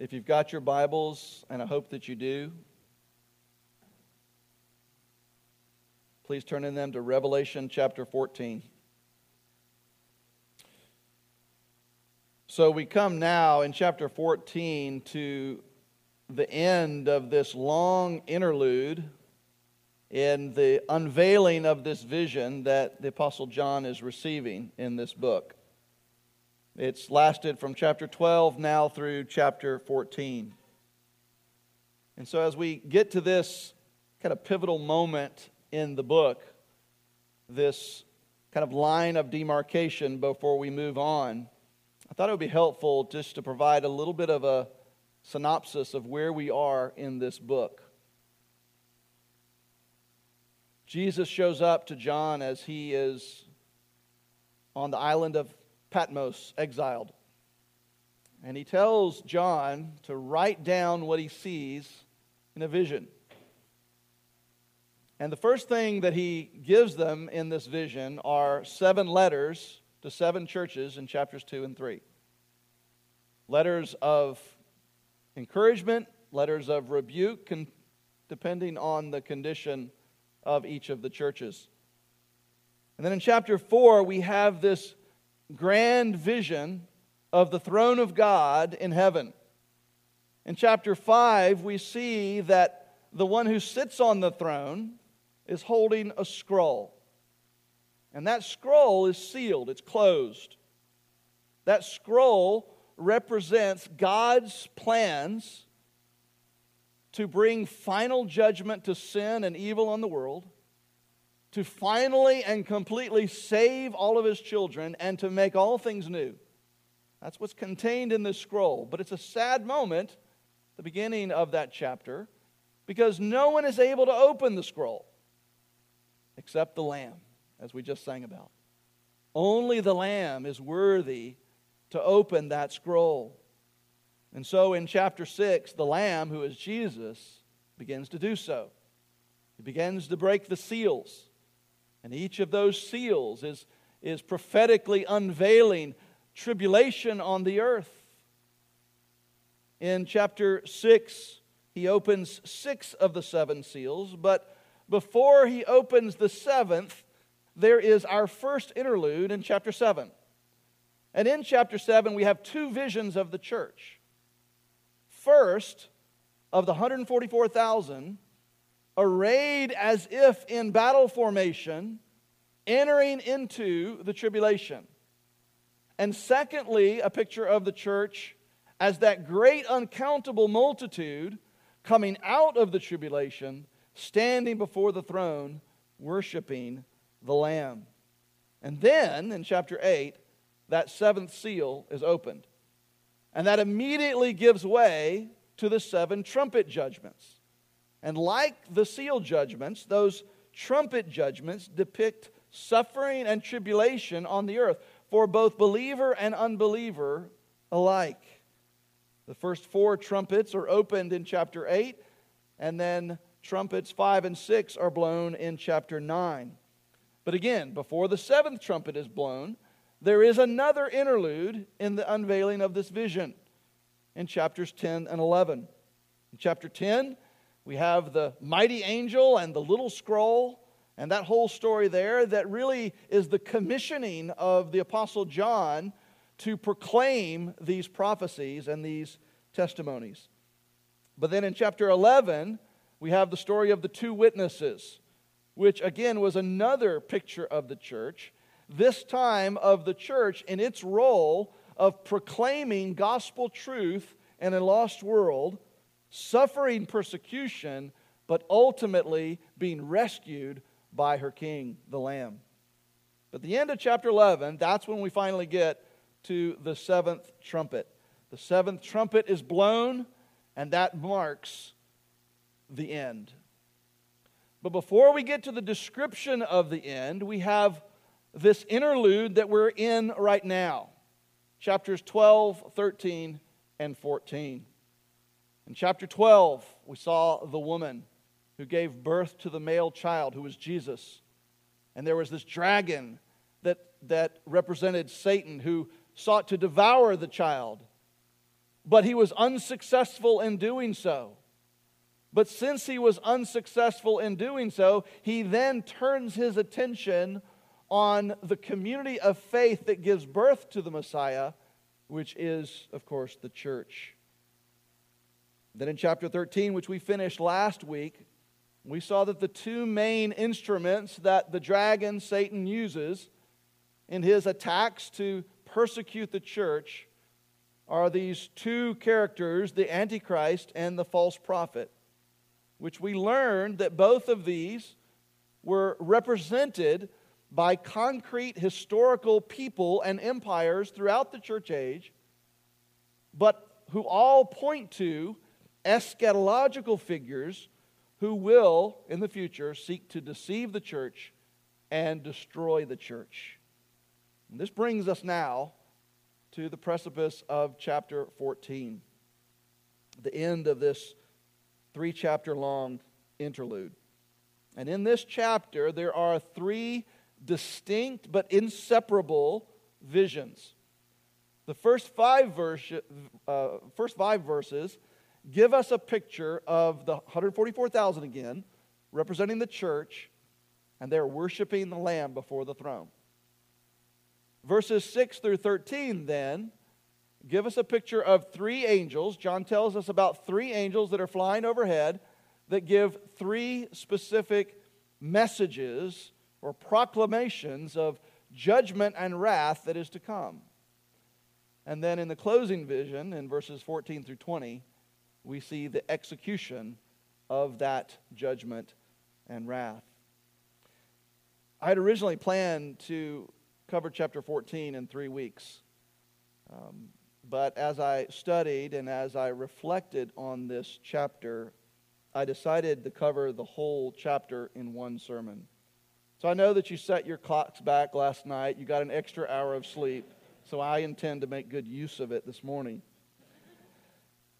If you've got your Bibles, and I hope that you do, please turn in them to Revelation chapter 14. So we come now in chapter 14 to the end of this long interlude in the unveiling of this vision that the Apostle John is receiving in this book. It's lasted from chapter 12 now through chapter 14. And so as we get to this kind of pivotal moment in the book, this kind of line of demarcation before we move on, I thought it would be helpful just to provide a little bit of a synopsis of where we are in this book. Jesus shows up to John as he is on the island of Patmos, exiled. And he tells John to write down what he sees in a vision. And the first thing that he gives them in this vision are 7 letters to 7 churches in chapters 2 and 3. Letters of encouragement, letters of rebuke, depending on the condition of each of the churches. And then in chapter 4, we have this grand vision of the throne of God in heaven. In chapter 5, we see that the one who sits on the throne is holding a scroll. And that scroll is sealed, it's closed. That scroll represents God's plans to bring final judgment to sin and evil on the world, to finally and completely save all of His children, and to make all things new. That's what's contained in this scroll. But it's a sad moment, the beginning of that chapter, because no one is able to open the scroll except the Lamb, as we just sang about. Only the Lamb is worthy to open that scroll. And so in chapter 6, the Lamb, who is Jesus, begins to do so. He begins to break the seals. And each of those seals is prophetically unveiling tribulation on the earth. In chapter 6, he opens 6 of the 7 seals, but before he opens the 7th, there is our first interlude in chapter 7. And in chapter 7, we have 2 visions of the church. First, of the 144,000, arrayed as if in battle formation, entering into the tribulation. And secondly, a picture of the church as that great uncountable multitude coming out of the tribulation, standing before the throne, worshiping the Lamb. And then, in chapter 8, that 7th seal is opened. And that immediately gives way to the 7 trumpet judgments. And like the seal judgments, those trumpet judgments depict suffering and tribulation on the earth for both believer and unbeliever alike. The first 4 trumpets are opened in chapter 8, and then trumpets 5 and 6 are blown in chapter 9. But again, before the 7th trumpet is blown, there is another interlude in the unveiling of this vision in chapters 10 and 11. In chapter 10, we have the mighty angel and the little scroll and that whole story there that really is the commissioning of the Apostle John to proclaim these prophecies and these testimonies. But then in chapter 11, we have the story of the 2 witnesses, which again was another picture of the church, this time of the church in its role of proclaiming gospel truth in a lost world, suffering persecution, but ultimately being rescued by her king, the Lamb. But the end of chapter 11, that's when we finally get to the 7th trumpet. The 7th trumpet is blown, and that marks the end. But before we get to the description of the end, we have this interlude that we're in right now. Chapters 12, 13, and 14. In chapter 12, we saw the woman who gave birth to the male child, who was Jesus. And there was this dragon that represented Satan, who sought to devour the child. but he was unsuccessful in doing so. But since he was unsuccessful in doing so, he then turns his attention on the community of faith that gives birth to the Messiah, which is, of course, the church. Then in chapter 13, which we finished last week, we saw that the two main instruments that the dragon, Satan, uses in his attacks to persecute the church are these two characters, the Antichrist and the false prophet, which we learned that both of these were represented by concrete historical people and empires throughout the church age, but who all point to eschatological figures who will, in the future, seek to deceive the church and destroy the church. And this brings us now to the precipice of chapter 14, the end of this 3-chapter-long interlude. And in this chapter, there are three distinct but inseparable visions. The first five verses give us a picture of the 144,000 again, representing the church, and they're worshiping the Lamb before the throne. Verses 6 through 13 then give us a picture of three angels. John tells us about three angels that are flying overhead that give three specific messages or proclamations of judgment and wrath that is to come. And then in the closing vision, in verses 14 through 20, we see the execution of that judgment and wrath. I had originally planned to cover chapter 14 in 3 weeks. But as I studied and as I reflected on this chapter, I decided to cover the whole chapter in one sermon. So I know that you set your clocks back last night. You got an extra hour of sleep. So I intend to make good use of it this morning.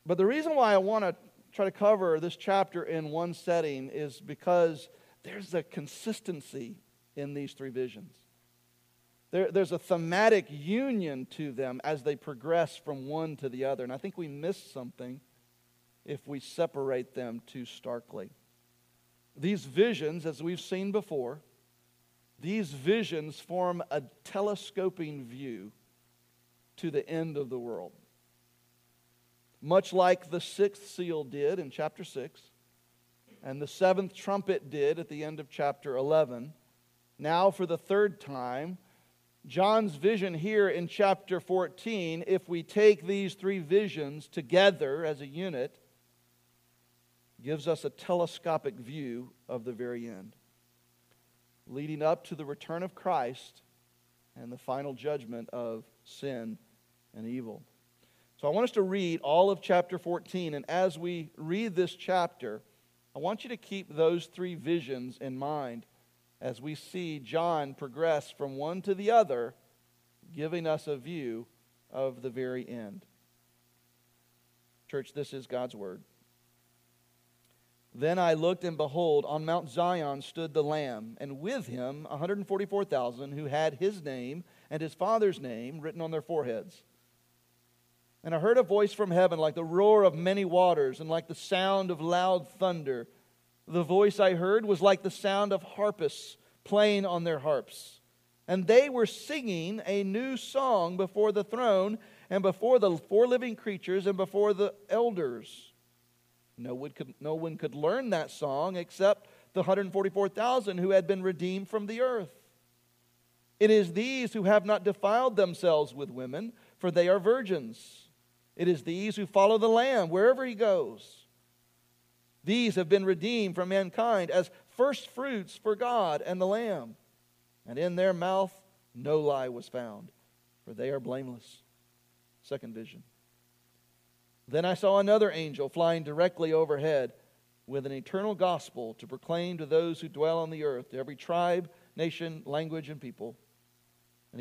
But the reason why I want to try to cover this chapter in one setting is because there's a consistency in these three visions. There's a thematic union to them as they progress from one to the other. And I think we miss something if we separate them too starkly. These visions, as we've seen before, these visions form a telescoping view to the end of the world. Much like the sixth seal did in chapter 6, and the seventh trumpet did at the end of chapter 11, now for the third time, John's vision here in chapter 14, if we take these three visions together as a unit, gives us a telescopic view of the very end, leading up to the return of Christ and the final judgment of sin and evil. So I want us to read all of chapter 14, and as we read this chapter, I want you to keep those three visions in mind as we see John progress from one to the other, giving us a view of the very end. Church, this is God's word. Then I looked, and behold, on Mount Zion stood the Lamb, and with him 144,000 who had his name and his Father's name written on their foreheads. And I heard a voice from heaven like the roar of many waters and like the sound of loud thunder. The voice I heard was like the sound of harpists playing on their harps. And they were singing a new song before the throne and before the four living creatures and before the elders. No one could learn that song except the 144,000 who had been redeemed from the earth. It is these who have not defiled themselves with women, for they are virgins. It is these who follow the Lamb wherever he goes. These have been redeemed from mankind as first fruits for God and the Lamb. And in their mouth no lie was found, for they are blameless. Second vision. Then I saw another angel flying directly overhead with an eternal gospel to proclaim to those who dwell on the earth, to every tribe, nation, language, and people. And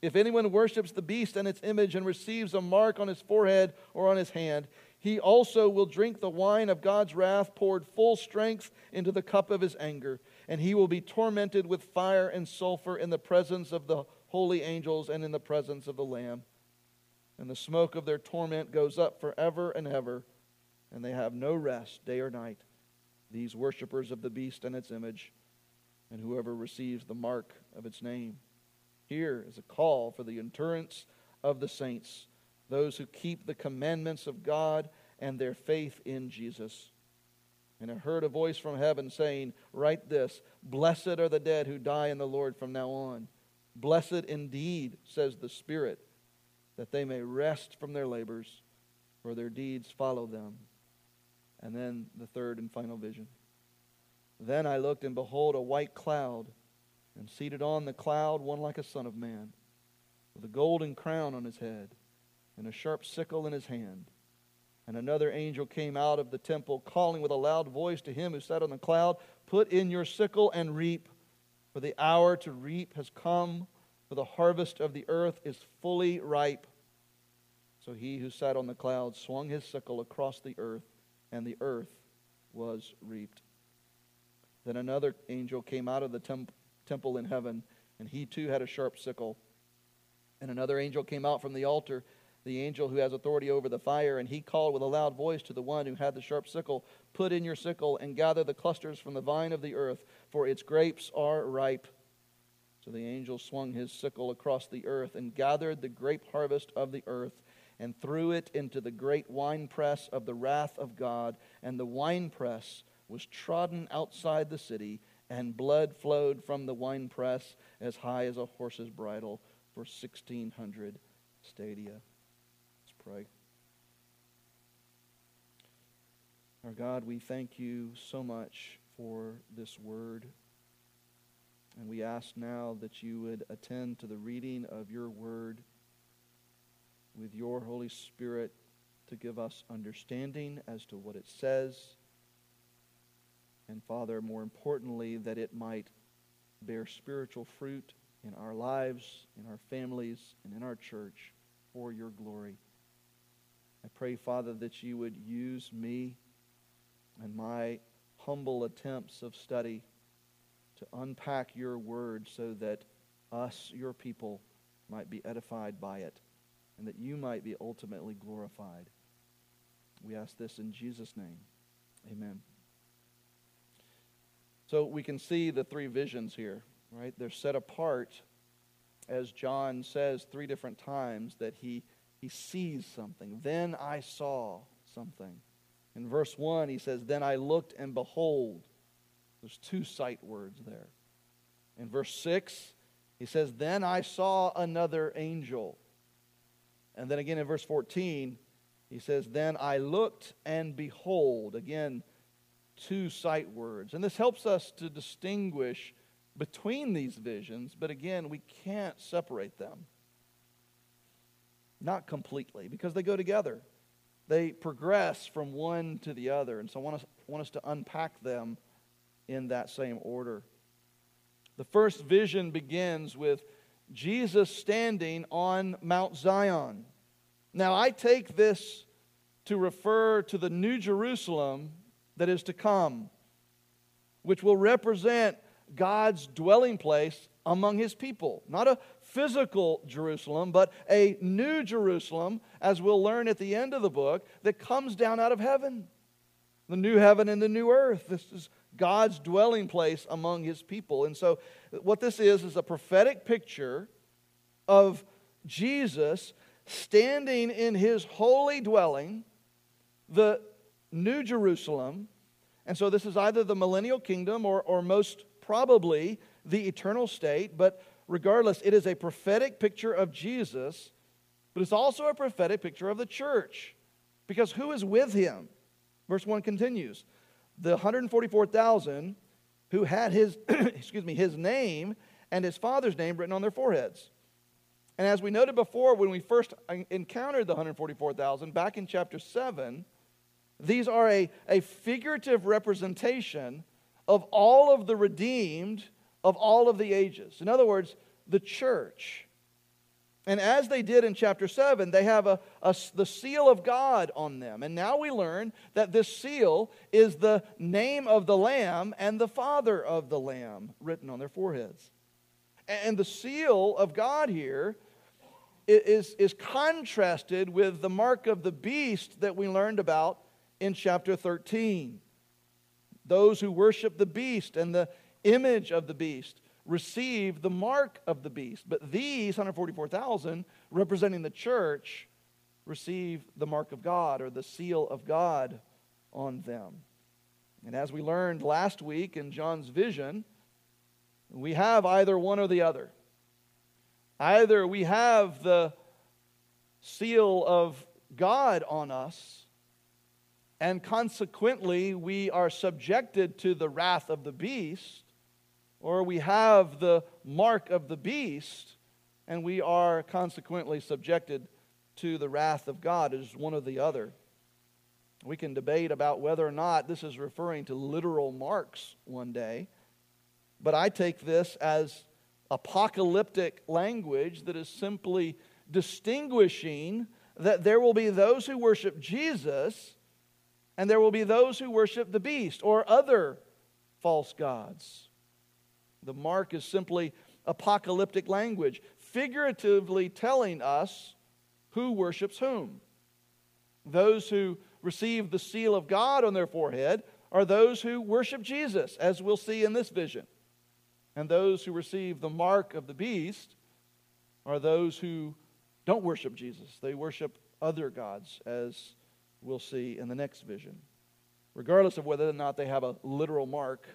if anyone worships the beast and its image and receives a mark on his forehead or on his hand, he also will drink the wine of God's wrath poured full strength into the cup of his anger. And he will be tormented with fire and sulfur in the presence of the holy angels and in the presence of the Lamb. And the smoke of their torment goes up forever and ever, and they have no rest day or night, these worshipers of the beast and its image, and whoever receives the mark of its name. Here is a call for the endurance of the saints, those who keep the commandments of God and their faith in Jesus. And I heard a voice from heaven saying, write this, blessed are the dead who die in the Lord from now on. Blessed indeed, says the Spirit, that they may rest from their labors, for their deeds follow them. And then the third and final vision. Then I looked, and behold, a white cloud, and seated on the cloud one like a son of man, with a golden crown on his head, and a sharp sickle in his hand. And another angel came out of the temple, calling with a loud voice to him who sat on the cloud, put in your sickle and reap, for the hour to reap has come, for the harvest of the earth is fully ripe. So he who sat on the cloud swung his sickle across the earth, and the earth was reaped. Then another angel came out of the temple in heaven, and he too had a sharp sickle. And another angel came out from the altar, the angel who has authority over the fire, and he called with a loud voice to the one who had the sharp sickle, put in your sickle and gather the clusters from the vine of the earth, for its grapes are ripe. So the angel swung his sickle across the earth and gathered the grape harvest of the earth and threw it into the great winepress of the wrath of God, and the winepress was trodden outside the city, and blood flowed from the winepress as high as a horse's bridle for 1,600 stadia. Pray. Our God, we thank you so much for this word. And we ask now that you would attend to the reading of your word with your Holy Spirit to give us understanding as to what it says. And Father, more importantly, that it might bear spiritual fruit in our lives, in our families, and in our church for your glory. I pray, Father, that you would use me and my humble attempts of study to unpack your word so that us, your people, might be edified by it and that you might be ultimately glorified. We ask this in Jesus' name. Amen. So we can see the three visions here, right? They're set apart, as John says three different times, that he sees something. Then I saw something. In verse 1, he says, then I looked and behold. There's two sight words there. In verse 6, he says, then I saw another angel. And then again in verse 14, he says, then I looked and behold. Again, two sight words. And this helps us to distinguish between these visions, but again, we can't separate them. Not completely, because they go together. They progress from one to the other. And so I want us to unpack them in that same order. The first vision begins with Jesus standing on Mount Zion. Now I take this to refer to the New Jerusalem that is to come, which will represent God's dwelling place among his people. Not a physical Jerusalem, but a new Jerusalem, as we'll learn at the end of the book, that comes down out of heaven. The new heaven and the new earth. This is God's dwelling place among his people. And so what this is a prophetic picture of Jesus standing in his holy dwelling, the new Jerusalem. And so this is either the millennial kingdom or most probably the eternal state, but regardless, it is a prophetic picture of Jesus, but it's also a prophetic picture of the church, because who is with him? Verse 1 continues, the 144,000 who had his name and his father's name written on their foreheads. And as we noted before, when we first encountered the 144,000 back in chapter 7, these are a figurative representation of all of the redeemed of all of the ages. In other words, the church. And as they did in chapter 7, they have the seal of God on them. And now we learn that this seal is the name of the Lamb and the Father of the Lamb written on their foreheads. And the seal of God here is contrasted with the mark of the beast that we learned about in chapter 13. Those who worship the beast and the image of the beast receive the mark of the beast. But these 144,000 representing the church receive the mark of God or the seal of God on them. And as we learned last week in John's vision, we have either one or the other. Either we have the seal of God on us, and consequently we are subjected to the wrath of the beast, or we have the mark of the beast, and we are consequently subjected to the wrath of God. It is one or the other. We can debate about whether or not this is referring to literal marks one day, but I take this as apocalyptic language that is simply distinguishing that there will be those who worship Jesus and there will be those who worship the beast or other false gods. The mark is simply apocalyptic language, figuratively telling us who worships whom. Those who receive the seal of God on their forehead are those who worship Jesus, as we'll see in this vision. And those who receive the mark of the beast are those who don't worship Jesus. They worship other gods, as we'll see in the next vision, regardless of whether or not they have a literal mark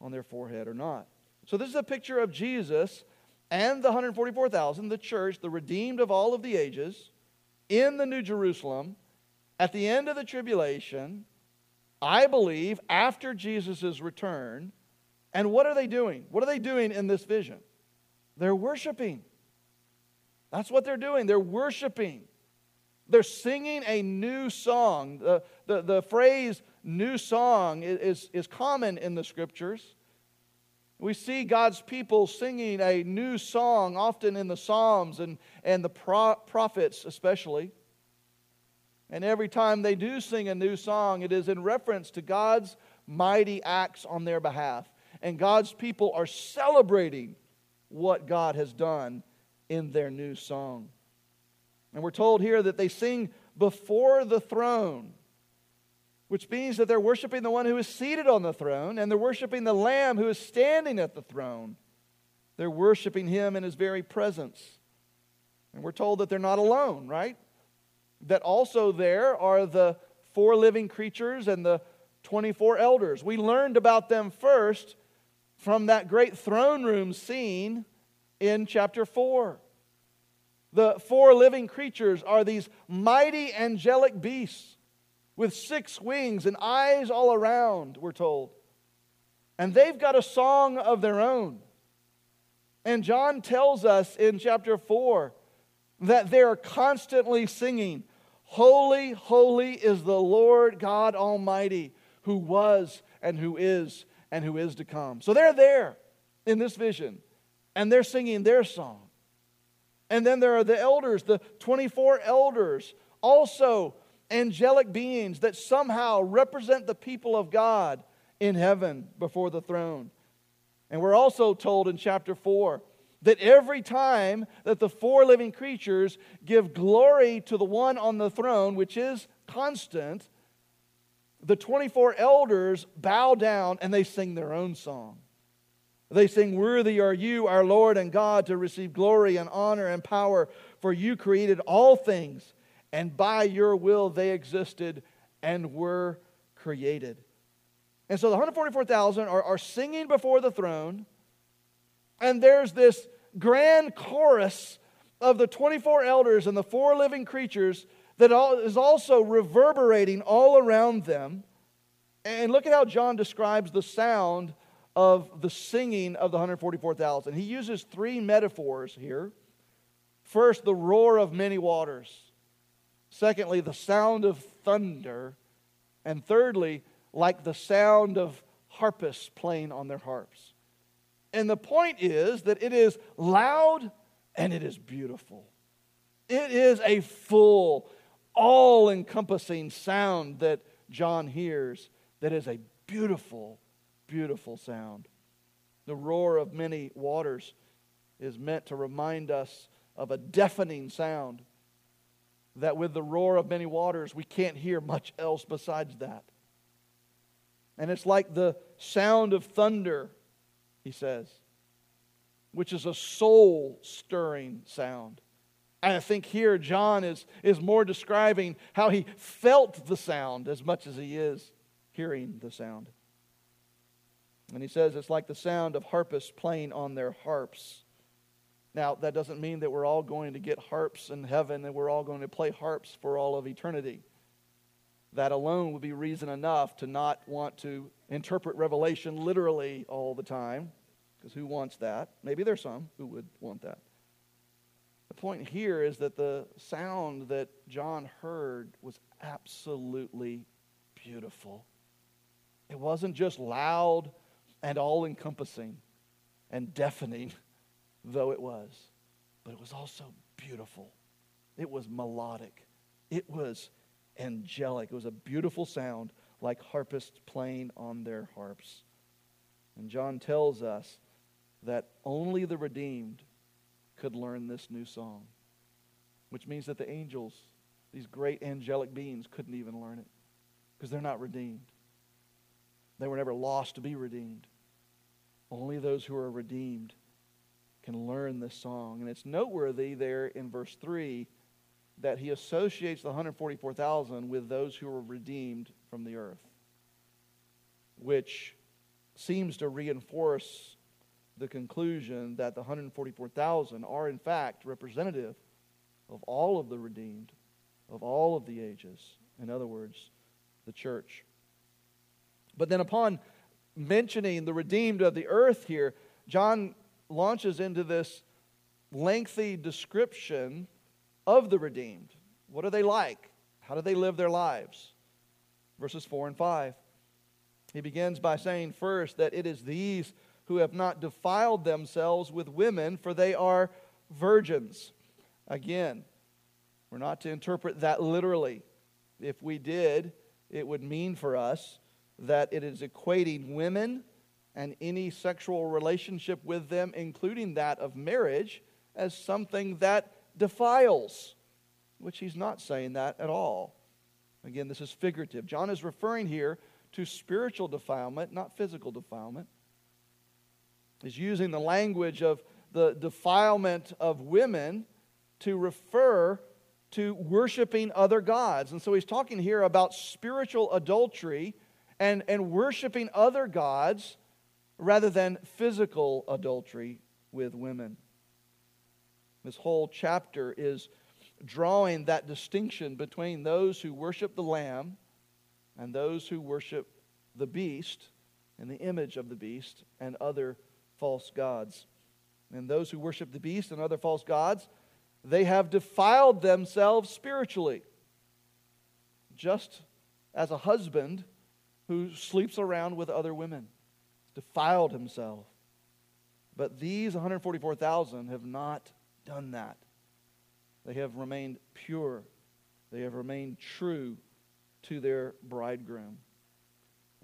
on their forehead or not. So this is a picture of Jesus and the 144,000, the church, the redeemed of all of the ages, in the New Jerusalem, at the end of the tribulation, I believe, after Jesus' return. And what are they doing? What are they doing in this vision? They're worshiping. That's what they're doing. They're worshiping. They're singing a new song. The phrase new song is common in the Scriptures. We see God's people singing a new song, often in the Psalms and the prophets especially. And every time they do sing a new song, it is in reference to God's mighty acts on their behalf. And God's people are celebrating what God has done in their new song. And we're told here that they sing before the throne, which means that they're worshiping the one who is seated on the throne, and they're worshiping the Lamb who is standing at the throne. They're worshiping Him in His very presence. And we're told that they're not alone, right? That also there are the 4 living creatures and the 24 elders. We learned about them first from that great throne room scene in chapter 4. The 4 living creatures are these mighty angelic beasts with 6 wings and eyes all around, we're told. And they've got a song of their own. And John tells us in chapter 4 that they are constantly singing, "Holy, holy is the Lord God Almighty, who was and who is to come." So they're there in this vision, and they're singing their song. And then there are the elders, the 24 elders, also angelic beings that somehow represent the people of God in heaven before the throne. And we're also told in chapter 4 that every time that the 4 living creatures give glory to the one on the throne, which is constant, the 24 elders bow down and they sing their own song. They sing, "Worthy are you, our Lord and God, to receive glory and honor and power, for you created all things, and by your will they existed and were created." And so the 144,000 are singing before the throne, and there's this grand chorus of the 24 elders and the 4 living creatures that is also reverberating all around them. And look at how John describes the sound of the singing of the 144,000. He uses 3 metaphors here. First, the roar of many waters. Secondly, the sound of thunder. And thirdly, like the sound of harpists playing on their harps. And the point is that it is loud and it is beautiful. It is a full, all-encompassing sound that John hears that is a beautiful, beautiful sound. The roar of many waters is meant to remind us of a deafening sound, that with the roar of many waters, we can't hear much else besides that. And it's like the sound of thunder, he says, which is a soul-stirring sound. And I think here John is more describing how he felt the sound as much as he is hearing the sound. And he says it's like the sound of harpists playing on their harps. Now, that doesn't mean that we're all going to get harps in heaven and we're all going to play harps for all of eternity. That alone would be reason enough to not want to interpret Revelation literally all the time, because who wants that? Maybe there's some who would want that. The point here is that the sound that John heard was absolutely beautiful. It wasn't just loud and all-encompassing and deafening, though it was, but it was also beautiful. It was melodic. It was angelic. It was a beautiful sound, like harpists playing on their harps. And John tells us that only the redeemed could learn this new song, which means that the angels, these great angelic beings, couldn't even learn it because they're not redeemed. They were never lost to be redeemed. Only those who are redeemed can learn this song. And it's noteworthy there in verse 3 that he associates the 144,000 with those who were redeemed from the earth, which seems to reinforce the conclusion that the 144,000 are in fact representative of all of the redeemed, of all of the ages. In other words, the church. But then upon mentioning the redeemed of the earth here, John launches into this lengthy description of the redeemed. What are they like? How do they live their lives? Verses 4 and 5. He begins by saying first that it is these who have not defiled themselves with women, for they are virgins. Again, we're not to interpret that literally. If we did, it would mean for us that it is equating women and any sexual relationship with them, including that of marriage, as something that defiles, which he's not saying that at all. Again, this is figurative. John is referring here to spiritual defilement, not physical defilement. He's using the language of the defilement of women to refer to worshiping other gods. And so he's talking here about spiritual adultery and worshiping other gods rather than physical adultery with women. This whole chapter is drawing that distinction between those who worship the Lamb and those who worship the beast and the image of the beast and other false gods. And those who worship the beast and other false gods, they have defiled themselves spiritually. Just as a husband who sleeps around with other women, defiled himself. But these 144,000 have not done that. They have remained pure. They have remained true to their bridegroom.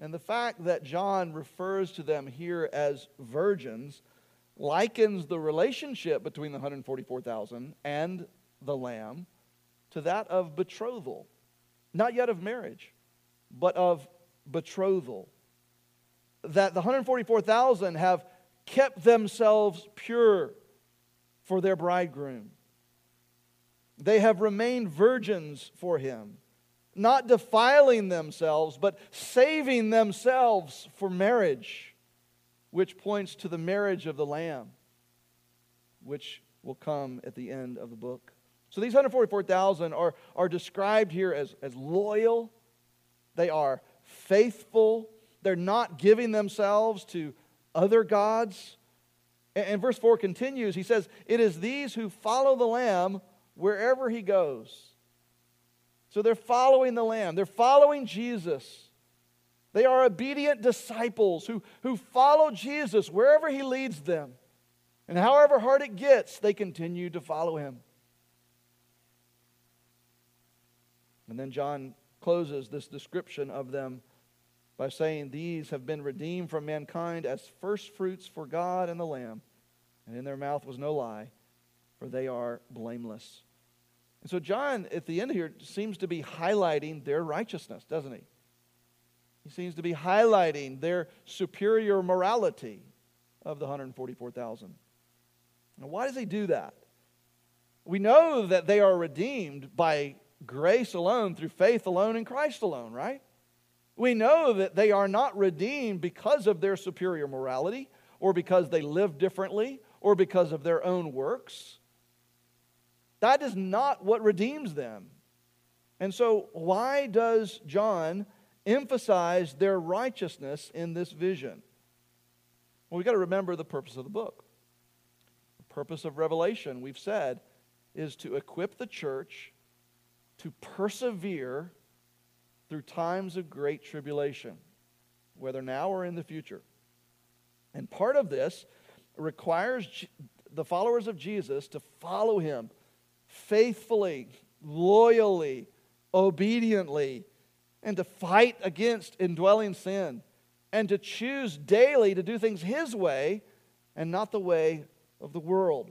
And the fact that John refers to them here as virgins likens the relationship between the 144,000 and the Lamb to that of betrothal. Not yet of marriage, but of betrothal. That the 144,000 have kept themselves pure for their bridegroom. They have remained virgins for him, not defiling themselves, but saving themselves for marriage, which points to the marriage of the Lamb, which will come at the end of the book. So these 144,000 are described here as loyal. They are faithful. They're not giving themselves to other gods. And verse 4 continues. He says, it is these who follow the Lamb wherever he goes. So they're following the Lamb. They're following Jesus. They are obedient disciples who follow Jesus wherever he leads them. And however hard it gets, they continue to follow him. And then John closes this description of them by saying, these have been redeemed from mankind as firstfruits for God and the Lamb. And in their mouth was no lie, for they are blameless. And so John, at the end here, seems to be highlighting their righteousness, doesn't he? He seems to be highlighting their superior morality of the 144,000. Now, why does he do that? We know that they are redeemed by grace alone, through faith alone, in Christ alone, right? We know that they are not redeemed because of their superior morality or because they live differently or because of their own works. That is not what redeems them. And so why does John emphasize their righteousness in this vision? Well, we've got to remember the purpose of the book. The purpose of Revelation, we've said, is to equip the church to persevere through times of great tribulation, whether now or in the future. And part of this requires the followers of Jesus to follow him faithfully, loyally, obediently, and to fight against indwelling sin, and to choose daily to do things his way and not the way of the world.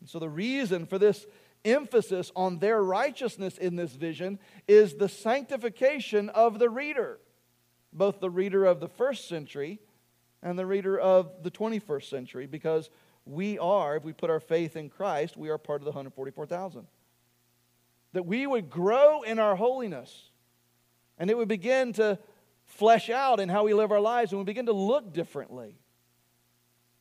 And so the reason for this emphasis on their righteousness in this vision is the sanctification of the reader, both the reader of the first century and the reader of the 21st century, because we are, if we put our faith in Christ, we are part of the 144,000. That we would grow in our holiness, and it would begin to flesh out in how we live our lives, and we begin to look differently.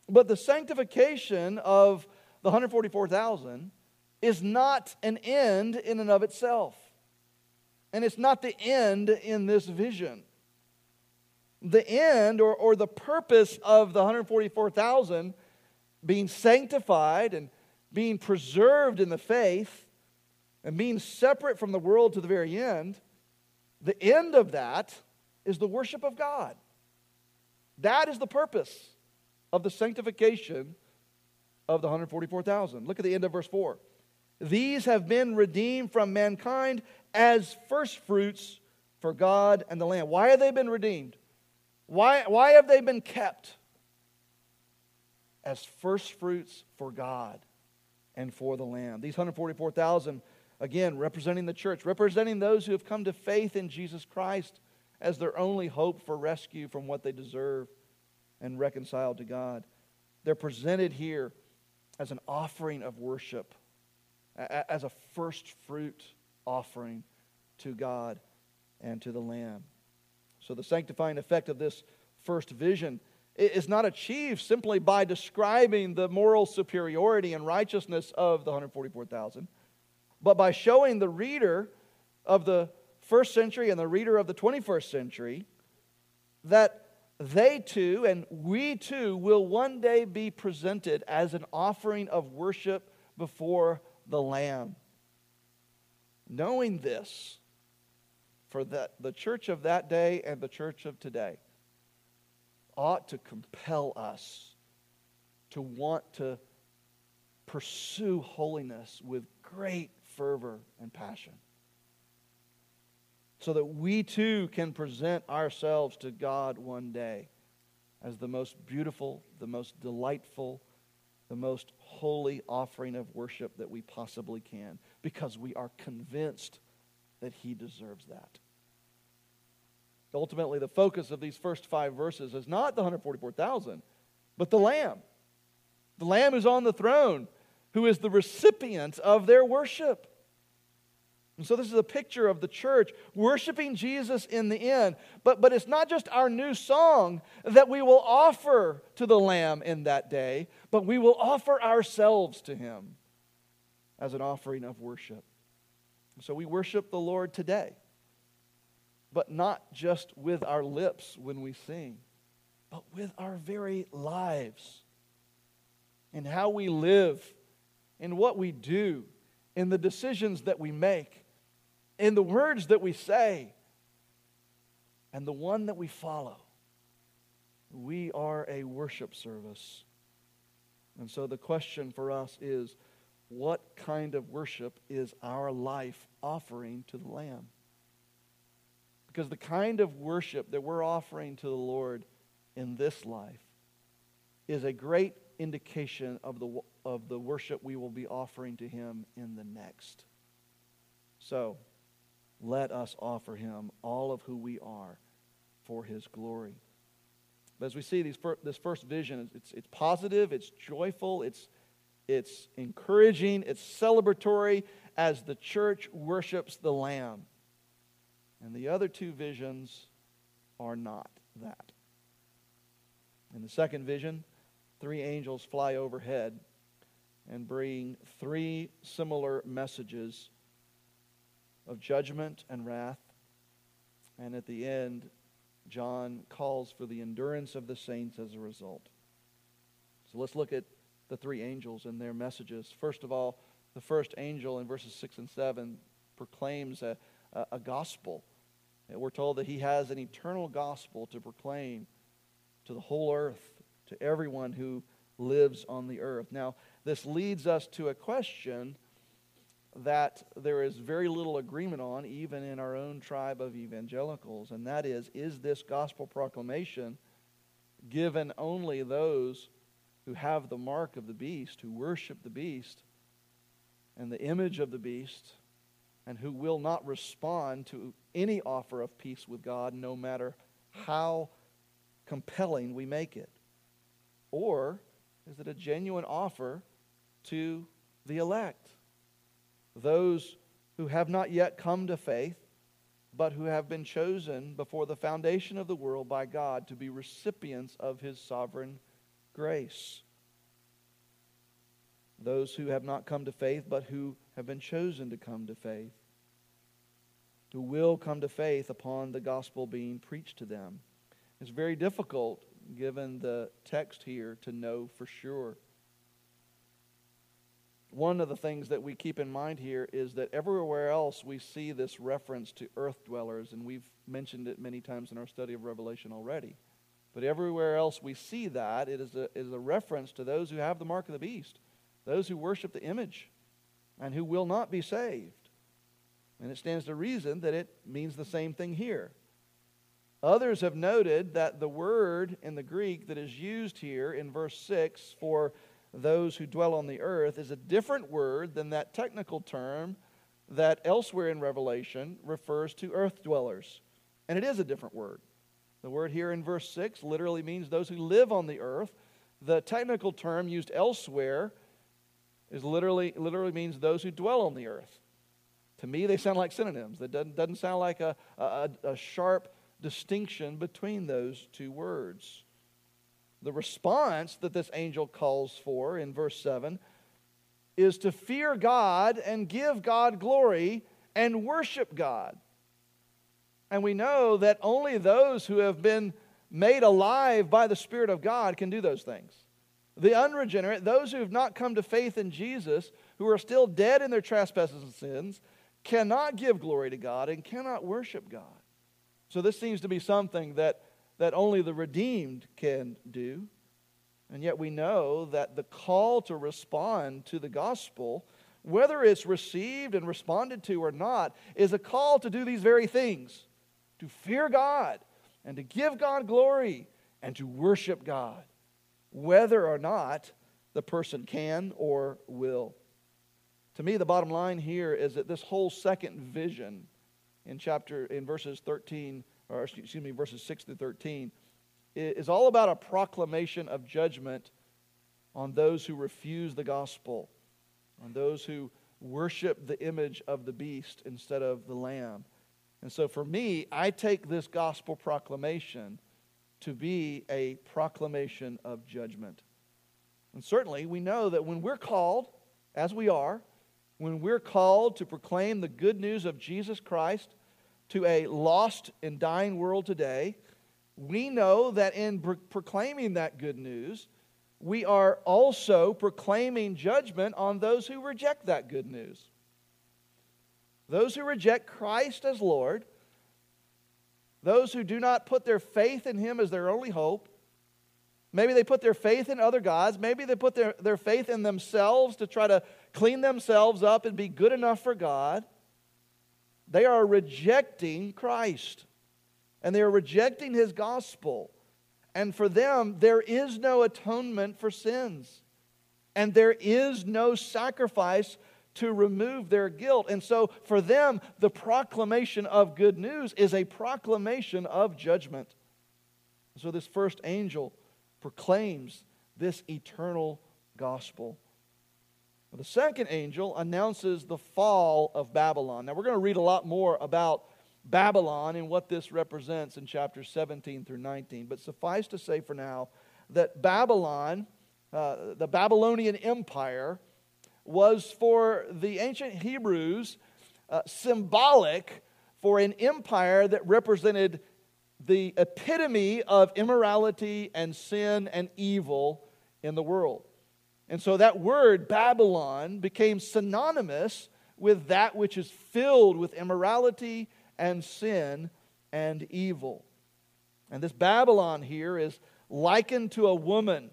But the sanctification of the 144,000 is not an end in and of itself. And it's not the end in this vision. The end or the purpose of the 144,000 being sanctified and being preserved in the faith and being separate from the world to the very end, the end of that is the worship of God. That is the purpose of the sanctification of the 144,000. Look at the end of verse 4. These have been redeemed from mankind as firstfruits for God and the Lamb. Why have they been redeemed? Why have they been kept? As firstfruits for God and for the Lamb. These 144,000, again, representing the church, representing those who have come to faith in Jesus Christ as their only hope for rescue from what they deserve and reconciled to God. They're presented here as an offering of worship, as a first fruit offering to God and to the Lamb. So the sanctifying effect of this first vision is not achieved simply by describing the moral superiority and righteousness of the 144,000, but by showing the reader of the first century and the reader of the 21st century that they too and we too will one day be presented as an offering of worship before the Lamb. Knowing this, for that the church of that day and the church of today ought to compel us to want to pursue holiness with great fervor and passion, so that we too can present ourselves to God one day as the most beautiful, the most delightful, the most holy offering of worship that we possibly can, because we are convinced that he deserves that. Ultimately, the focus of these first five verses is not the 144,000, but the Lamb. The Lamb who's on the throne, who is the recipient of their worship. And so this is a picture of the church worshiping Jesus in the end. But it's not just our new song that we will offer to the Lamb in that day, but we will offer ourselves to him as an offering of worship. And so we worship the Lord today, but not just with our lips when we sing, but with our very lives. in how we live, in what we do, in the decisions that we make, in the words that we say, and the one that we follow. We are a worship service. And so the question for us is, what kind of worship is our life offering to the Lamb? Because the kind of worship that we're offering to the Lord in this life is a great indication of the worship we will be offering to Him in the next. So, let us offer Him all of who we are for His glory. But as we see this first vision, it's positive, it's joyful, it's encouraging, it's celebratory as the church worships the Lamb. And the other two visions are not that. In the second vision, three angels fly overhead and bring three similar messages of judgment and wrath. And at the end, John calls for the endurance of the saints as a result. So let's look at the three angels and their messages. First of all, the first angel in verses 6 and 7 proclaims a gospel. And we're told that he has an eternal gospel to proclaim to the whole earth, to everyone who lives on the earth. Now, this leads us to a question that there is very little agreement on, even in our own tribe of evangelicals, and that is this gospel proclamation given only those who have the mark of the beast, who worship the beast and the image of the beast, and who will not respond to any offer of peace with God, no matter how compelling we make it? Or is it a genuine offer to the elect? Those who have not yet come to faith, but who have been chosen before the foundation of the world by God to be recipients of His sovereign grace. Those who have not come to faith, but who have been chosen to come to faith, who will come to faith upon the gospel being preached to them. It's very difficult, given the text here, to know for sure. One of the things that we keep in mind here is that everywhere else we see this reference to earth dwellers, and we've mentioned it many times in our study of Revelation already. But everywhere else we see that, it is a reference to those who have the mark of the beast, those who worship the image, and who will not be saved. And it stands to reason that it means the same thing here. Others have noted that the word in the Greek that is used here in verse 6 for those who dwell on the earth is a different word than that technical term that elsewhere in Revelation refers to earth dwellers. And it is a different word. The word here in verse 6 literally means those who live on the earth. The technical term used elsewhere is literally means those who dwell on the earth. To me, they sound like synonyms. That doesn't sound like a sharp distinction between those two words. The response that this angel calls for in verse 7 is to fear God and give God glory and worship God. And we know that only those who have been made alive by the Spirit of God can do those things. The unregenerate, those who have not come to faith in Jesus, who are still dead in their trespasses and sins, cannot give glory to God and cannot worship God. So this seems to be something that only the redeemed can do. And yet we know that the call to respond to the gospel, whether it's received and responded to or not, is a call to do these very things. To fear God and to give God glory and to worship God, whether or not the person can or will. To me, the bottom line here is that this whole second vision in verses 13, or excuse me, verses 6 through 13, is all about a proclamation of judgment on those who refuse the gospel, on those who worship the image of the beast instead of the Lamb. And so for me, I take this gospel proclamation to be a proclamation of judgment. And certainly we know that when we're called, as we are, when we're called to proclaim the good news of Jesus Christ to a lost and dying world today, we know that in proclaiming that good news, we are also proclaiming judgment on those who reject that good news. Those who reject Christ as Lord, those who do not put their faith in Him as their only hope, maybe they put their faith in other gods, maybe they put their faith in themselves to try to clean themselves up and be good enough for God, they are rejecting Christ, and they are rejecting His gospel. And for them, there is no atonement for sins, and there is no sacrifice to remove their guilt. And so for them, the proclamation of good news is a proclamation of judgment. So this first angel proclaims this eternal gospel. The second angel announces the fall of Babylon. Now we're going to read a lot more about Babylon and what this represents in chapters 17 through 19. But suffice to say for now that Babylon, the Babylonian Empire, was for the ancient Hebrews symbolic for an empire that represented the epitome of immorality and sin and evil in the world. And so that word Babylon became synonymous with that which is filled with immorality and sin and evil. And this Babylon here is likened to a woman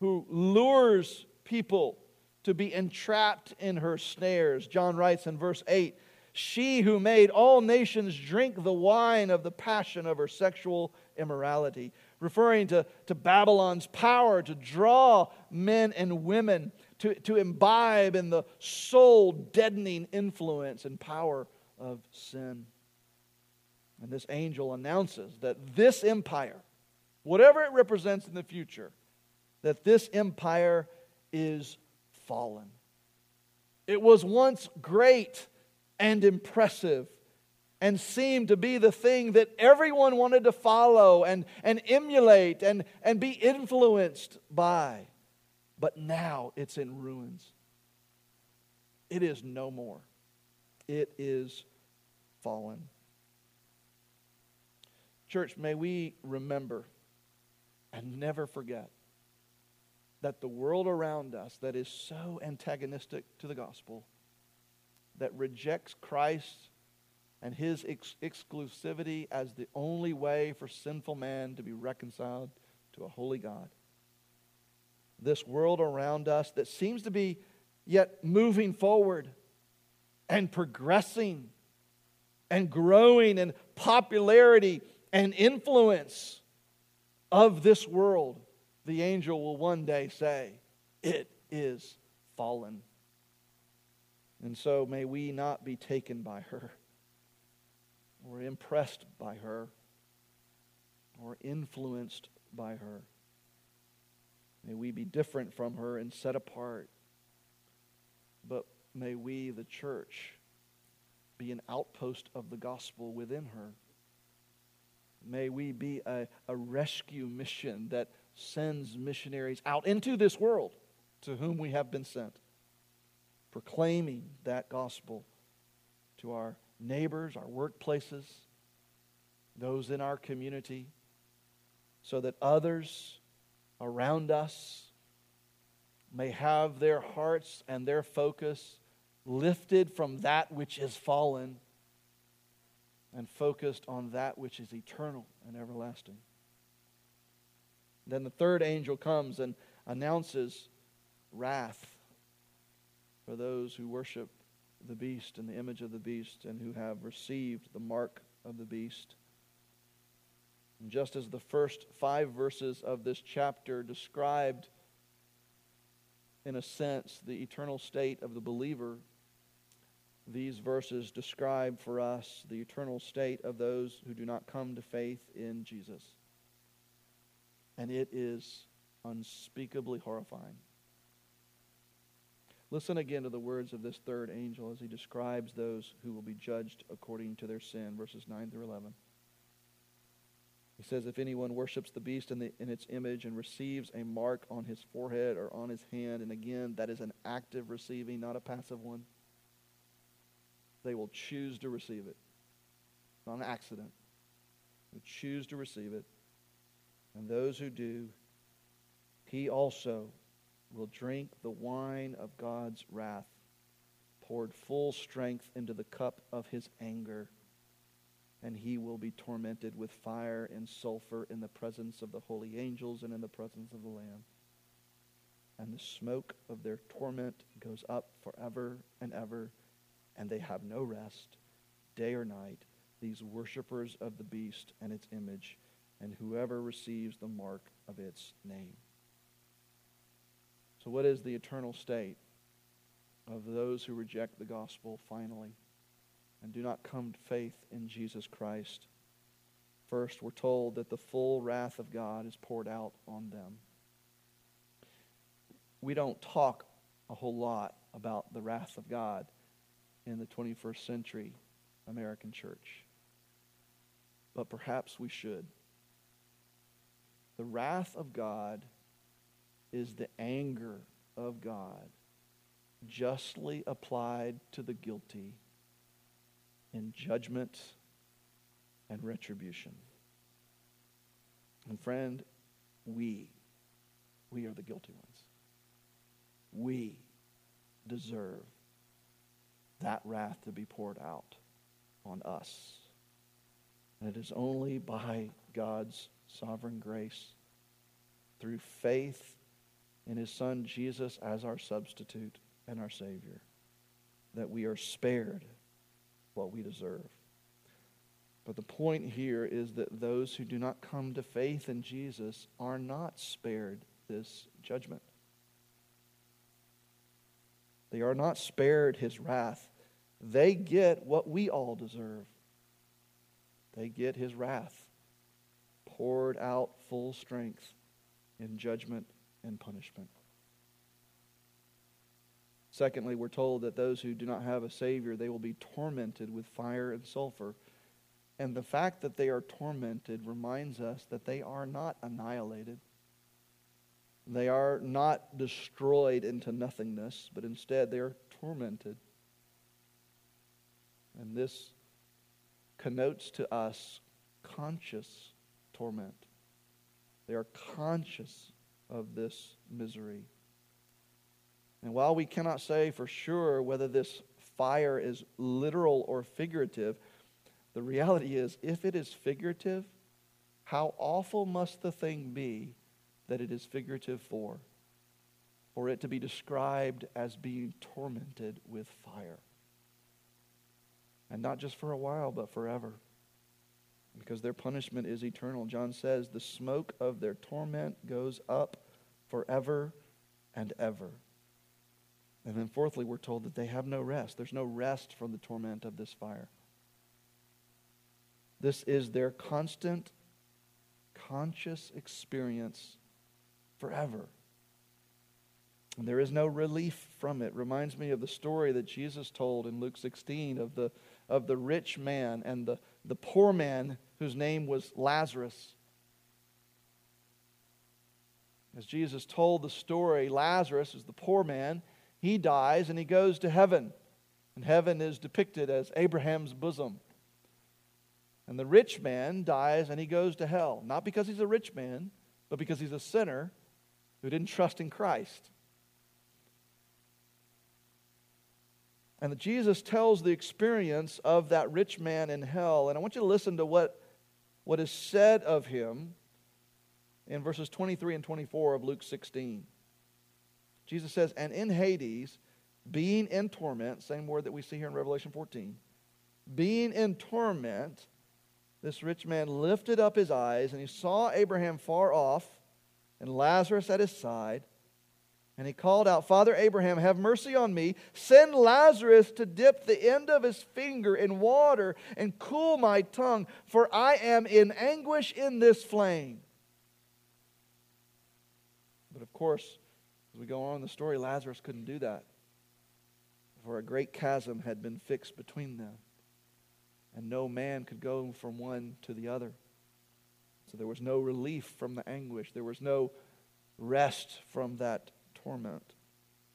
who lures people to be entrapped in her snares. John writes in verse 8, "She who made all nations drink the wine of the passion of her sexual immorality," referring to Babylon's power to draw men and women to imbibe in the soul-deadening influence and power of sin. And this angel announces that this empire, whatever it represents in the future, that this empire is fallen. It was once great and impressive, and seemed to be the thing that everyone wanted to follow and emulate and be influenced by. But now it's in ruins. It is no more. It is fallen. Church, may we remember and never forget that the world around us that is so antagonistic to the gospel, that rejects Christ and His exclusivity as the only way for sinful man to be reconciled to a holy God. This world around us that seems to be yet moving forward and progressing and growing in popularity and influence of this world, the angel will one day say, "It is fallen." And so may we not be taken by her, or impressed by her, or influenced by her. May we be different from her and set apart. But may we, the church, be an outpost of the gospel within her. May we be a rescue mission that sends missionaries out into this world to whom we have been sent, proclaiming that gospel to our neighbors, our workplaces, those in our community, so that others around us may have their hearts and their focus lifted from that which is fallen and focused on that which is eternal and everlasting. Then the third angel comes and announces wrath for those who worship the beast and the image of the beast, and who have received the mark of the beast. And just as the first 5 verses of this chapter described, in a sense, the eternal state of the believer, these verses describe for us the eternal state of those who do not come to faith in Jesus. And it is unspeakably horrifying. Listen again to the words of this third angel as he describes those who will be judged according to their sin, verses 9 through 11. He says, "If anyone worships the beast in its image and receives a mark on his forehead or on his hand," and again, that is an active receiving, not a passive one. They will choose to receive it. It's not an accident. They choose to receive it. And those who do he also will drink the wine of God's wrath, poured full strength into the cup of his anger, and he will be tormented with fire and sulfur in the presence of the holy angels and in the presence of the Lamb. And the smoke of their torment goes up forever and ever, and they have no rest, day or night, these worshipers of the beast and its image, and whoever receives the mark of its name. So what is the eternal state of those who reject the gospel finally and do not come to faith in Jesus Christ? First, we're told that the full wrath of God is poured out on them. We don't talk a whole lot about the wrath of God in the 21st century American church, but perhaps we should. The wrath of God is the anger of God justly applied to the guilty in judgment and retribution. And friend, we are the guilty ones. We deserve that wrath to be poured out on us. And it is only by God's sovereign grace, through faith in his Son Jesus as our substitute and our Savior, that we are spared what we deserve. But the point here is that those who do not come to faith in Jesus are not spared this judgment. They are not spared his wrath. They get what we all deserve. They get his wrath poured out full strength in judgment and punishment. Secondly, we're told that those who do not have a Savior, they will be tormented with fire and sulfur. And the fact that they are tormented reminds us that they are not annihilated. They are not destroyed into nothingness, but instead they are tormented. And this connotes to us conscious torment. They are conscious of this misery. And while we cannot say for sure whether this fire is literal or figurative, the reality is, if it is figurative, how awful must the thing be that it is figurative for it to be described as being tormented with fire. And not just for a while, but forever, because their punishment is eternal. John says, the smoke of their torment goes up forever and ever. And then fourthly, we're told that they have no rest. There's no rest from the torment of this fire. This is their constant, conscious experience forever. And there is no relief from it. Reminds me of the story that Jesus told in Luke 16 of the rich man and the poor man whose name was Lazarus. As Jesus told the story, Lazarus is the poor man. He dies and he goes to heaven. And heaven is depicted as Abraham's bosom. And the rich man dies and he goes to hell. Not because he's a rich man, but because he's a sinner who didn't trust in Christ. And that Jesus tells the experience of that rich man in hell. And I want you to listen to what is said of him in verses 23 and 24 of Luke 16. Jesus says, and in Hades, being in torment, same word that we see here in Revelation 14, being in torment, this rich man lifted up his eyes and he saw Abraham far off and Lazarus at his side. And he called out, Father Abraham, have mercy on me. Send Lazarus to dip the end of his finger in water and cool my tongue, for I am in anguish in this flame. But of course, as we go on in the story, Lazarus couldn't do that, for a great chasm had been fixed between them, and no man could go from one to the other. So there was no relief from the anguish. There was no rest from that torment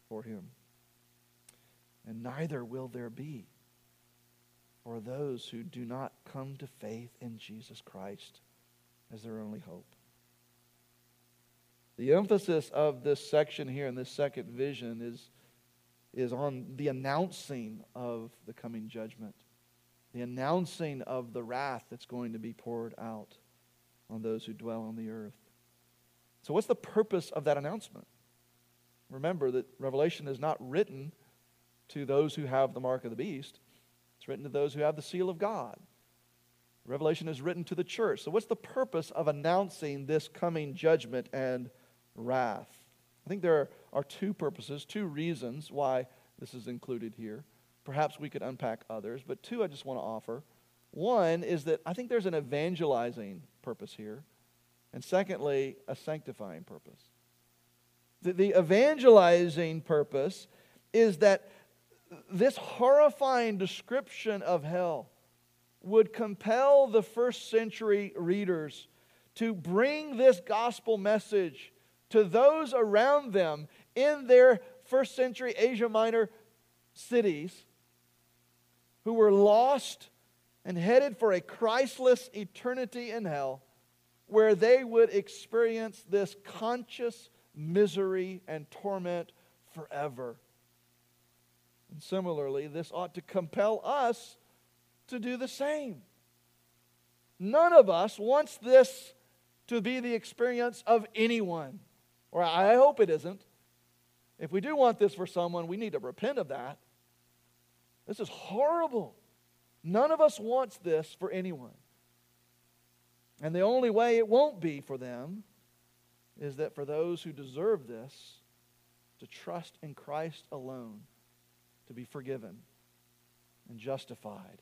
for him. And neither will there be for those who do not come to faith in Jesus Christ as their only hope. The emphasis of this section here in this second vision is on the announcing of the coming judgment, the announcing of the wrath that's going to be poured out on those who dwell on the earth. So what's the purpose of that announcement? Remember that Revelation is not written to those who have the mark of the beast. It's written to those who have the seal of God. Revelation is written to the church. So what's the purpose of announcing this coming judgment and wrath? I think there are two purposes, two reasons why this is included here. Perhaps we could unpack others, but two I just want to offer. One is that I think there's an evangelizing purpose here, and secondly, a sanctifying purpose. The evangelizing purpose is that this horrifying description of hell would compel the first century readers to bring this gospel message to those around them in their first century Asia Minor cities who were lost and headed for a Christless eternity in hell, where they would experience this conscious misery and torment forever. And similarly, this ought to compel us to do the same. None of us wants this to be the experience of anyone, or I hope it isn't. If we do want this for someone, we need to repent of that. This is horrible. None of us wants this for anyone. And the only way it won't be for them is that for those who deserve this, to trust in Christ alone, to be forgiven and justified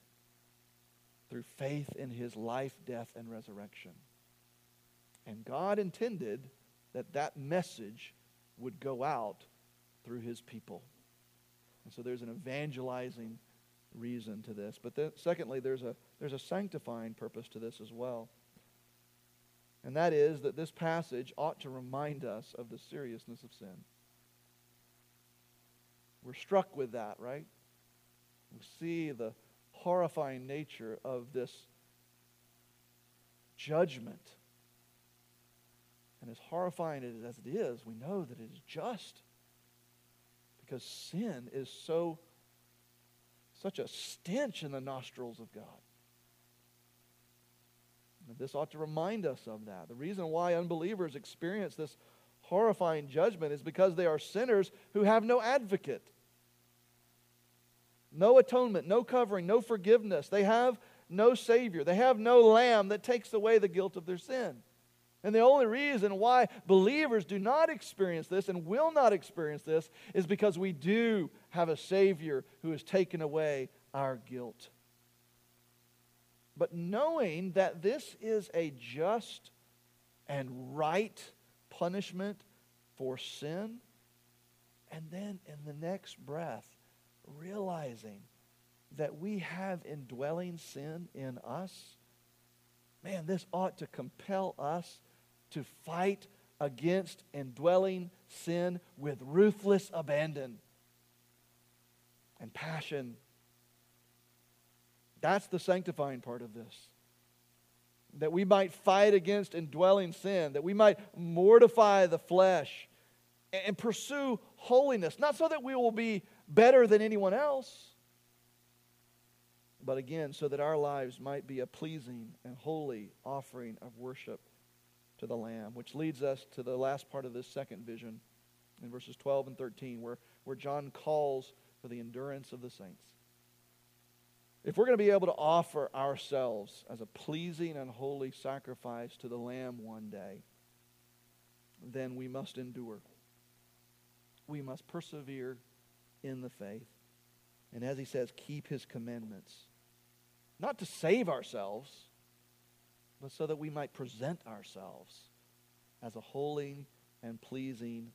through faith in His life, death, and resurrection. And God intended that that message would go out through His people. And so there's an evangelizing reason to this. But then, secondly, there's a sanctifying purpose to this as well. And that is that this passage ought to remind us of the seriousness of sin. We're struck with that, right? We see the horrifying nature of this judgment. And as horrifying as it is, we know that it is just, because sin is such a stench in the nostrils of God. And this ought to remind us of that. The reason why unbelievers experience this horrifying judgment is because they are sinners who have no advocate. No atonement, no covering, no forgiveness. They have no Savior. They have no lamb that takes away the guilt of their sin. And the only reason why believers do not experience this and will not experience this is because we do have a Savior who has taken away our guilt. But knowing that this is a just and right punishment for sin, and then in the next breath, realizing that we have indwelling sin in us, man, this ought to compel us to fight against indwelling sin with ruthless abandon and passion. That's the sanctifying part of this. That we might fight against indwelling sin, that we might mortify the flesh and pursue holiness, not so that we will be better than anyone else, but again, so that our lives might be a pleasing and holy offering of worship to the Lamb, which leads us to the last part of this second vision in verses 12 and 13, where John calls for the endurance of the saints. If we're going to be able to offer ourselves as a pleasing and holy sacrifice to the Lamb one day, then we must endure. We must persevere in the faith. And as he says, keep his commandments. Not to save ourselves, but so that we might present ourselves as a holy and pleasing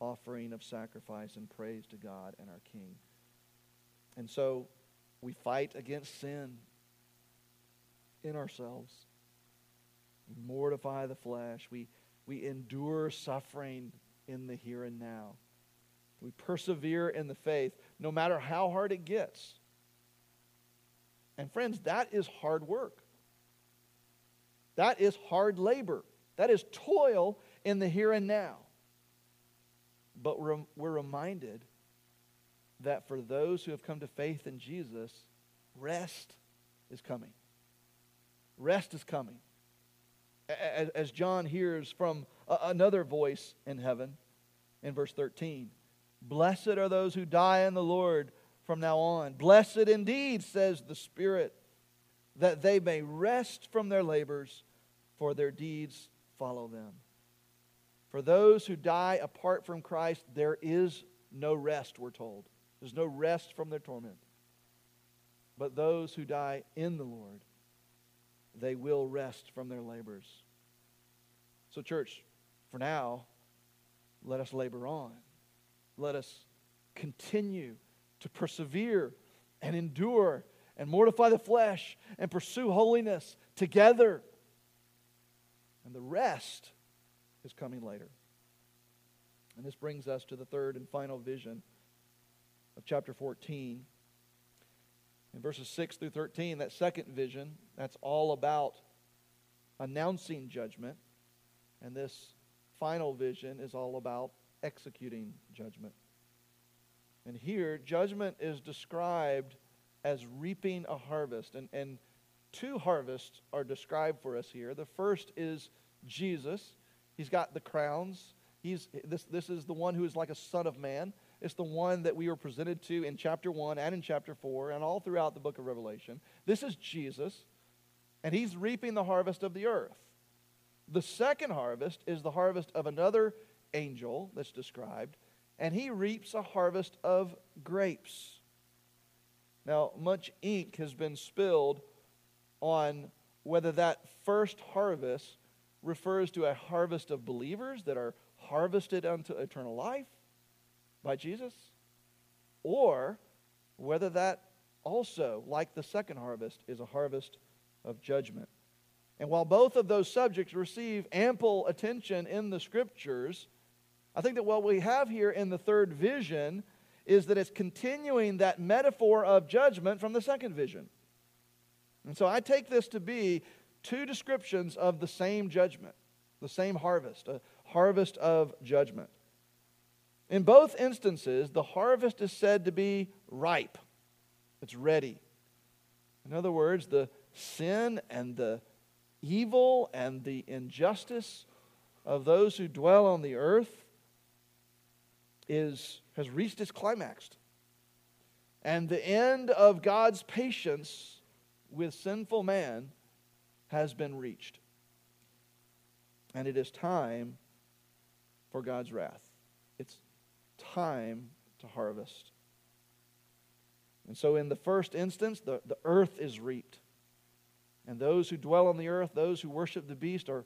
offering of sacrifice and praise to God and our King. And so we fight against sin in ourselves. We mortify the flesh. We endure suffering in the here and now. We persevere in the faith no matter how hard it gets. And friends, that is hard work. That is hard labor. That is toil in the here and now. But we're reminded that for those who have come to faith in Jesus, rest is coming. Rest is coming. As John hears from another voice in heaven in verse 13, "Blessed are those who die in the Lord from now on. Blessed indeed, says the Spirit, that they may rest from their labors, for their deeds follow them." For those who die apart from Christ, there is no rest, we're told. There's no rest from their torment. But those who die in the Lord, they will rest from their labors. So church, for now, let us labor on. Let us continue to persevere and endure and mortify the flesh and pursue holiness together. And the rest is coming later. And this brings us to the third and final vision of chapter 14. In verses 6 through 13, that second vision, that's all about announcing judgment. And this final vision is all about executing judgment. And here, judgment is described as reaping a harvest. And two harvests are described for us here. The first is Jesus. He's got the crowns. This is the one who is like a son of man. It's the one that we were presented to in chapter 1 and in chapter 4 and all throughout the book of Revelation. This is Jesus, and he's reaping the harvest of the earth. The second harvest is the harvest of another angel that's described, and he reaps a harvest of grapes. Now, much ink has been spilled on whether that first harvest refers to a harvest of believers that are harvested unto eternal life by Jesus, or whether that also, like the second harvest, is a harvest of judgment. And while both of those subjects receive ample attention in the Scriptures, I think that what we have here in the third vision is that it's continuing that metaphor of judgment from the second vision. And so I take this to be two descriptions of the same judgment, the same harvest, a harvest of judgment. In both instances, the harvest is said to be ripe. It's ready. In other words, the sin and the evil and the injustice of those who dwell on the earth has reached its climax. And the end of God's patience with sinful man has been reached. And it is time for God's wrath. It's time to harvest. And so in the first instance, the earth is reaped. And those who dwell on the earth, those who worship the beast, who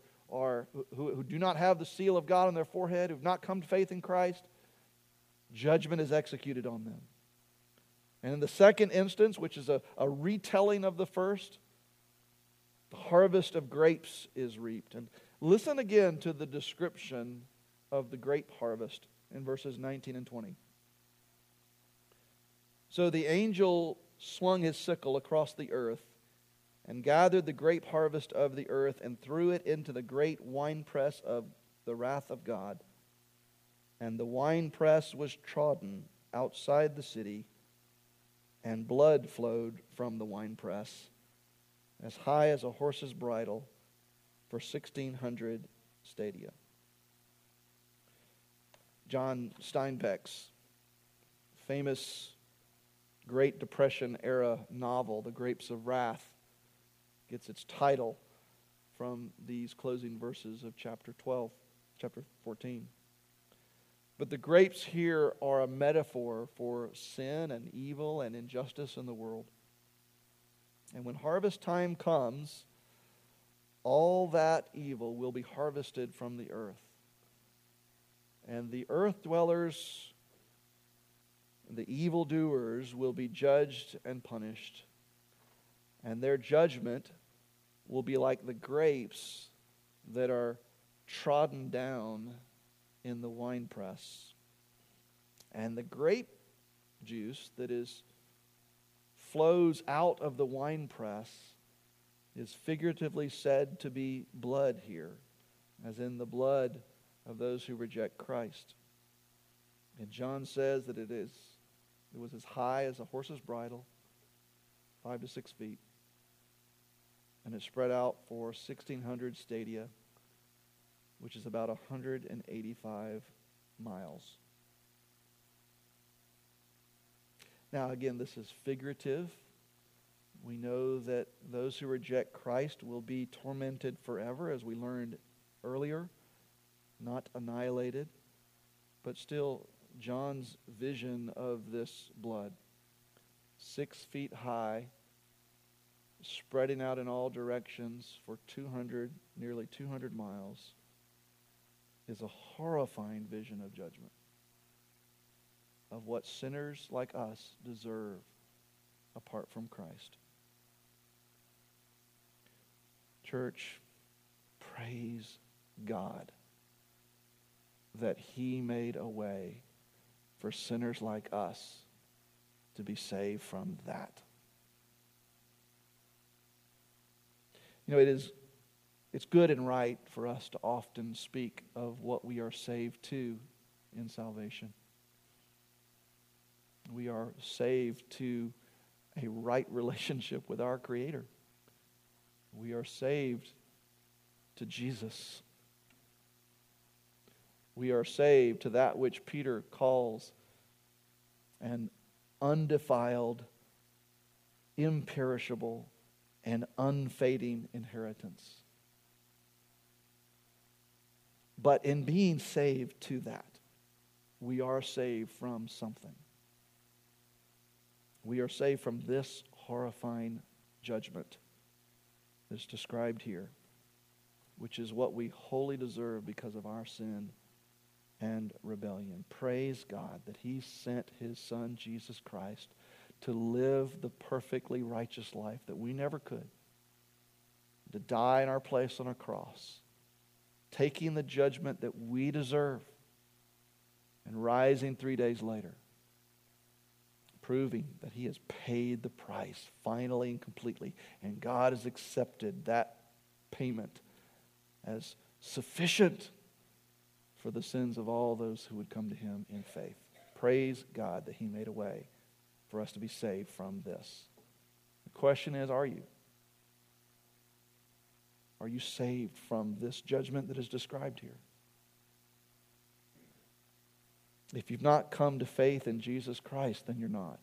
do not have the seal of God on their forehead, who have not come to faith in Christ, judgment is executed on them. And in the second instance, which is a retelling of the first, the harvest of grapes is reaped. And listen again to the description of the grape harvest in verses 19 and 20. "So the angel swung his sickle across the earth and gathered the grape harvest of the earth and threw it into the great winepress of the wrath of God. And the winepress was trodden outside the city, and blood flowed from the winepress as high as a horse's bridle for 1,600 stadia." John Steinbeck's famous Great Depression era novel, The Grapes of Wrath, gets its title from these closing verses of chapter 14. But the grapes here are a metaphor for sin and evil and injustice in the world. And when harvest time comes, all that evil will be harvested from the earth. And the earth dwellers, the evildoers, will be judged and punished. And their judgment will be like the grapes that are trodden down in the winepress. And the grape juice that flows out of the winepress is figuratively said to be blood here, as in the blood of those who reject Christ. And John says that it was as high as a horse's bridle, 5 to 6 feet. And it spread out for 1,600 stadia, which is about 185 miles. Now, again, this is figurative. We know that those who reject Christ will be tormented forever, as we learned earlier, not annihilated. But still, John's vision of this blood, 6 feet high, spreading out in all directions for nearly 200 miles, is a horrifying vision of judgment, of what sinners like us deserve apart from Christ. Church, praise God that He made a way for sinners like us to be saved from that. You know, it's good and right for us to often speak of what we are saved to in salvation. We are saved to a right relationship with our Creator. We are saved to Jesus. We are saved to that which Peter calls an undefiled, imperishable, and unfading inheritance. But in being saved to that, we are saved from something. We are saved from this horrifying judgment that's described here, which is what we wholly deserve because of our sin and rebellion. Praise God that He sent His Son, Jesus Christ, to live the perfectly righteous life that we never could, to die in our place on a cross, taking the judgment that we deserve, and rising 3 days later, proving that He has paid the price finally and completely, and God has accepted that payment as sufficient for the sins of all those who would come to Him in faith. Praise God that He made a way for us to be saved from this. The question is, are you? Are you saved from this judgment that is described here? If you've not come to faith in Jesus Christ, then you're not.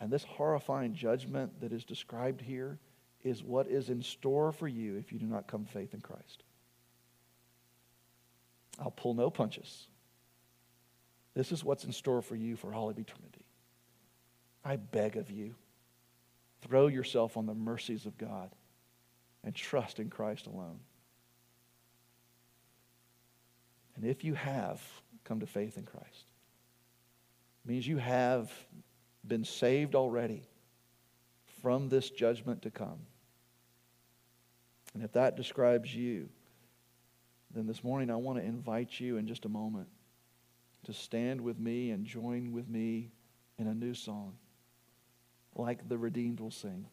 And this horrifying judgment that is described here is what is in store for you if you do not come to faith in Christ. I'll pull no punches. This is what's in store for you for all of eternity. I beg of you, throw yourself on the mercies of God and trust in Christ alone. And if you have come to faith in Christ, it means you have been saved already from this judgment to come. And if that describes you, then this morning I want to invite you in just a moment to stand with me and join with me in a new song, like the redeemed will sing.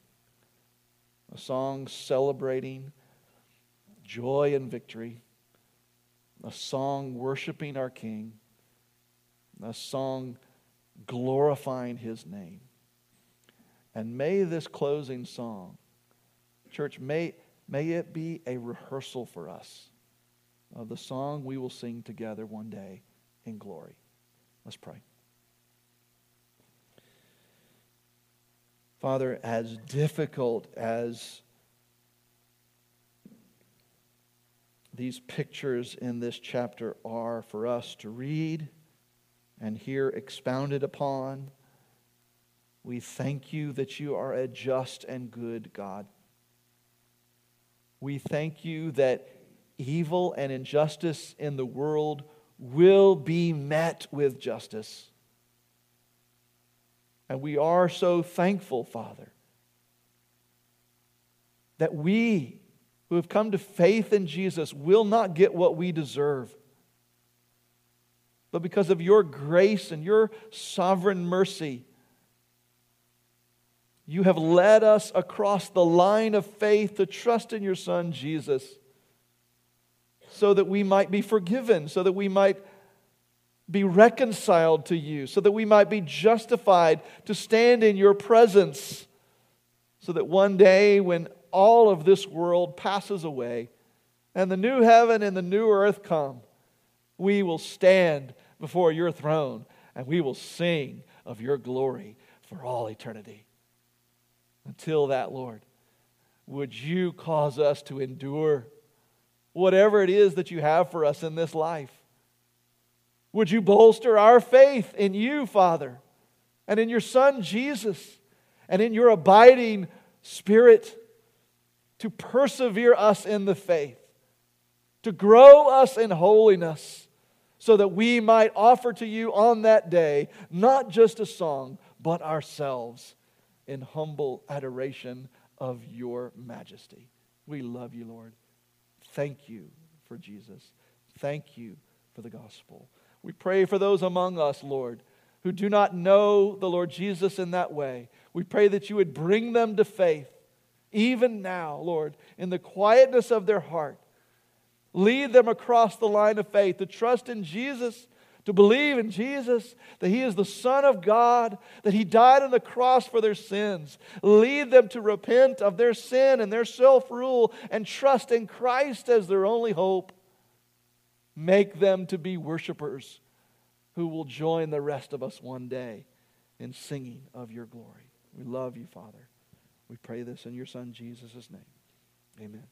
A song celebrating joy and victory. A song worshiping our King. A song glorifying His name. And may this closing song, church, may it be a rehearsal for us of the song we will sing together one day in glory. Let's pray. Father, as difficult as these pictures in this chapter are for us to read and hear expounded upon, we thank You that You are a just and good God. We thank You that evil and injustice in the world will be met with justice. And we are so thankful, Father, that we who have come to faith in Jesus will not get what we deserve. But because of Your grace and Your sovereign mercy, You have led us across the line of faith to trust in Your Son, Jesus, so that we might be forgiven, so that we might be reconciled to you, so that we might be justified to stand in your presence, so that one day when all of this world passes away and the new heaven and the new earth come, we will stand before your throne and we will sing of your glory for all eternity. Until that, Lord, would you cause us to endure whatever it is that you have for us in this life? Would you bolster our faith in you, Father, and in your Son, Jesus, and in your abiding Spirit to persevere us in the faith, to grow us in holiness, so that we might offer to you on that day not just a song, but ourselves in humble adoration of your majesty. We love you, Lord. Thank you for Jesus. Thank you for the gospel. We pray for those among us, Lord, who do not know the Lord Jesus in that way. We pray that you would bring them to faith, even now, Lord, in the quietness of their heart. Lead them across the line of faith to trust in Jesus, to believe in Jesus, that He is the Son of God, that He died on the cross for their sins. Lead them to repent of their sin and their self-rule and trust in Christ as their only hope. Make them to be worshipers who will join the rest of us one day in singing of your glory. We love you, Father. We pray this in your Son, Jesus' name. Amen.